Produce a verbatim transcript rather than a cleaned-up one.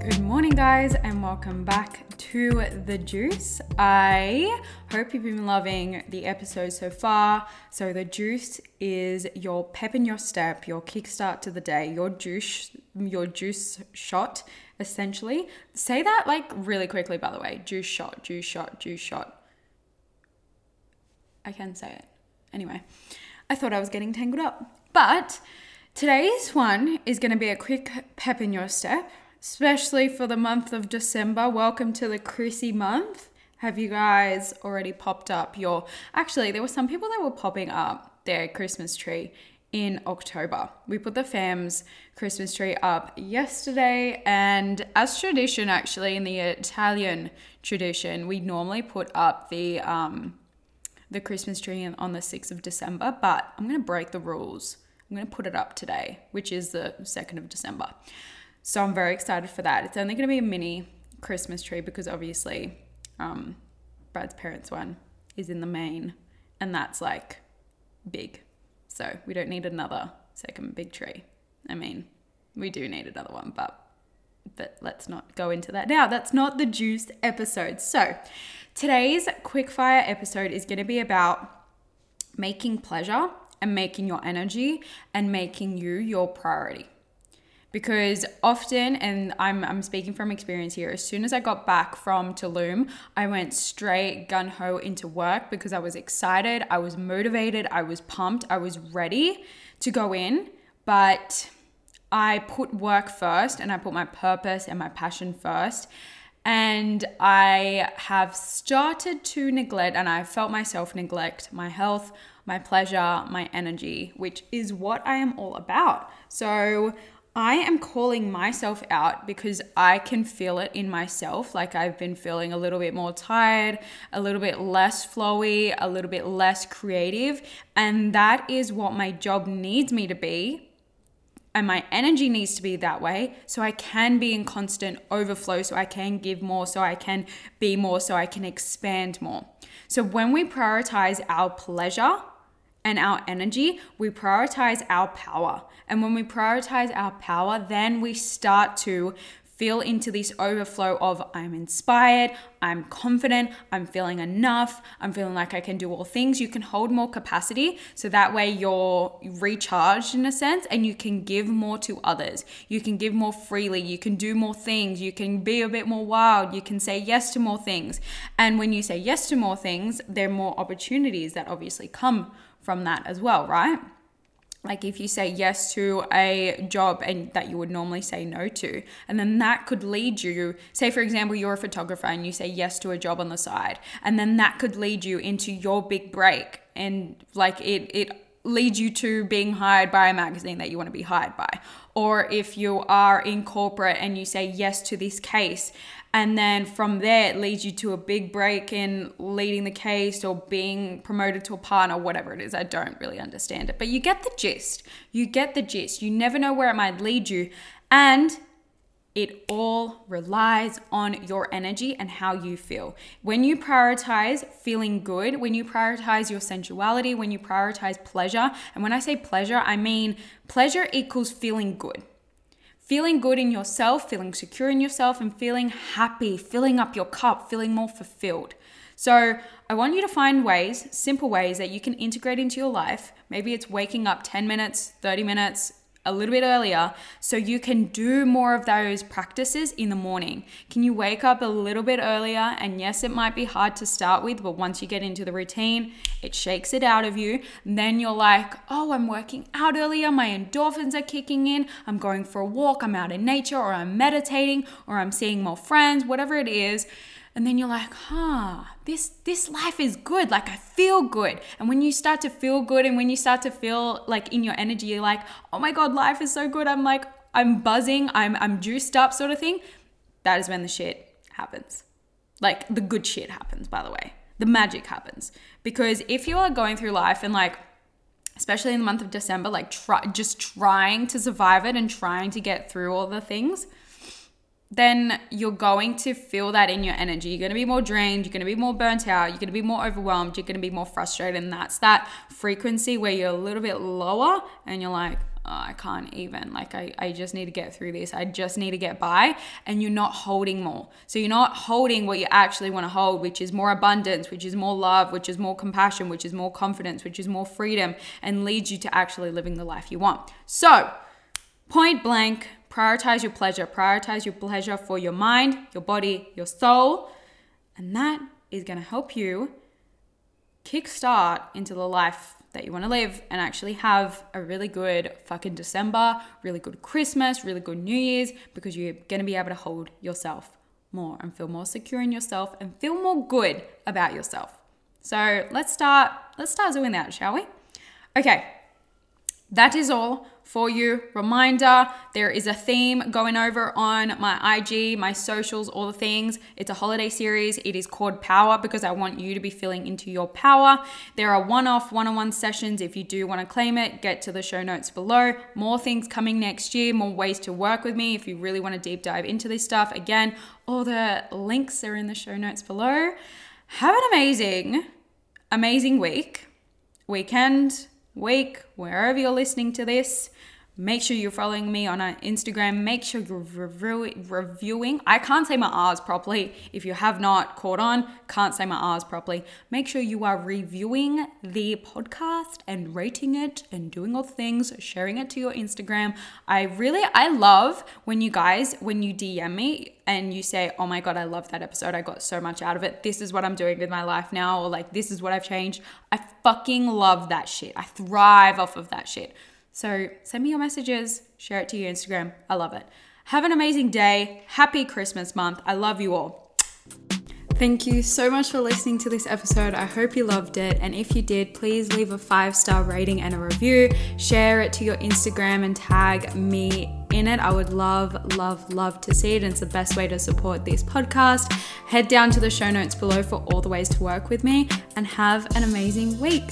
Good morning guys, and welcome back to The Juice. I hope you've been loving the episode so far. So The Juice is your pep in your step, your kickstart to the day, your juice, your juice shot, essentially. Say that like really quickly, by the way. Juice shot, juice shot, juice shot. I can say it. Anyway, I thought I was getting tangled up, but today's one is going to be a quick pep in your step, especially for the month of December. Welcome to the Chrissy month. Have you guys already popped up your... Actually, there were some people that were popping up their Christmas tree in October. We put the fam's Christmas tree up yesterday, and as tradition, actually, in the Italian tradition, we normally put up the, um, the Christmas tree on the sixth of December, but I'm going to break the rules. I'm going to put it up today, which is the second of December. So I'm very excited for that. It's only going to be a mini Christmas tree because obviously um, Brad's parents' one is in the main, and that's like big. So we don't need another second big tree. I mean, we do need another one, but but let's not go into that now. That's not the juice episode. So today's quickfire episode is going to be about making pleasure and making your energy and making you your priority. Because often, and I'm I'm speaking from experience here, as soon as I got back from Tulum, I went straight gung-ho into work because I was excited, I was motivated, I was pumped, I was ready to go in. But I put work first, and I put my purpose and my passion first. And I have started to neglect, and I felt myself neglect my health, my pleasure, my energy, which is what I am all about. So I am calling myself out because I can feel it in myself. Like, I've been feeling a little bit more tired, a little bit less flowy, a little bit less creative. And that is what my job needs me to be. And my energy needs to be that way. So I can be in constant overflow, so I can give more, so I can be more, so I can expand more. So when we prioritize our pleasure and our energy, we prioritize our power. And when we prioritize our power, then we start to feel into this overflow of I'm inspired, I'm confident, I'm feeling enough, I'm feeling like I can do all things. You can hold more capacity, so that way you're recharged in a sense, and you can give more to others. You can give more freely, you can do more things, you can be a bit more wild, you can say yes to more things. And when you say yes to more things, there are more opportunities that obviously come from that as well, right? Like, if you say yes to a job and that you would normally say no to, and then that could lead you, say for example, you're a photographer and you say yes to a job on the side, and then that could lead you into your big break, and like it it leads you to being hired by a magazine that you want to be hired by. Or if you are in corporate and you say yes to this case, and then from there, it leads you to a big break in leading the case or being promoted to a partner, whatever it is. I don't really understand it, but you get the gist. You get the gist. You never know where it might lead you. And it all relies on your energy and how you feel. When you prioritize feeling good, when you prioritize your sensuality, when you prioritize pleasure, and when I say pleasure, I mean pleasure equals feeling good. Feeling good in yourself, feeling secure in yourself, and feeling happy, filling up your cup, feeling more fulfilled. So I want you to find ways, simple ways that you can integrate into your life. Maybe it's waking up ten minutes, thirty minutes, a little bit earlier, so you can do more of those practices in the morning. Can you wake up a little bit earlier? And yes, it might be hard to start with, but once you get into the routine, it shakes it out of you. And then you're like, oh, I'm working out earlier. My endorphins are kicking in. I'm going for a walk. I'm out in nature, or I'm meditating, or I'm seeing more friends, whatever it is. And then you're like, huh, this this life is good. Like, I feel good. And when you start to feel good, and when you start to feel like in your energy, you're like, oh my God, life is so good. I'm like, I'm buzzing. I'm I'm juiced up, sort of thing. That is when the shit happens. Like, the good shit happens, by the way. The magic happens. Because if you are going through life and like, especially in the month of December, like try, just trying to survive it and trying to get through all the things, then you're going to feel that in your energy. You're going to be more drained. You're going to be more burnt out. You're going to be more overwhelmed. You're going to be more frustrated. And that's that frequency where you're a little bit lower and you're like, oh, I can't even, like, I, I just need to get through this. I just need to get by. And you're not holding more. So you're not holding what you actually want to hold, which is more abundance, which is more love, which is more compassion, which is more confidence, which is more freedom, and leads you to actually living the life you want. So point blank, prioritize your pleasure. Prioritize your pleasure for your mind, your body, your soul. And that is going to help you kickstart into the life that you want to live and actually have a really good fucking December, really good Christmas, really good New Year's, because you're going to be able to hold yourself more and feel more secure in yourself and feel more good about yourself. So let's start, let's start doing that, shall we? Okay. That is all for you. Reminder, there is a theme going over on my I G, my socials, all the things. It's a holiday series. It is called Power, because I want you to be feeling into your power. There are one-off one-on-one sessions. If you do want to claim it, get to the show notes below. More things coming next year, more ways to work with me if you really want to deep dive into this stuff. Again, all the links are in the show notes below. Have an amazing, amazing week, weekend, week, wherever you're listening to this. Make sure you're following me on Instagram. Make sure you're re- reviewing. I can't say my R's properly. If you have not caught on, can't say my R's properly. Make sure you are reviewing the podcast and rating it and doing all the things, sharing it to your Instagram. I really, I love when you guys, when you D M me and you say, oh my God, I love that episode. I got so much out of it. This is what I'm doing with my life now. Or like, this is what I've changed. I fucking love that shit. I thrive off of that shit. So send me your messages, share it to your Instagram. I love it. Have an amazing day. Happy Christmas month. I love you all. Thank you so much for listening to this episode. I hope you loved it. And if you did, please leave a five-star rating and a review. Share it to your Instagram and tag me in it. I would love, love, love to see it. And it's the best way to support this podcast. Head down to the show notes below for all the ways to work with me, and have an amazing week.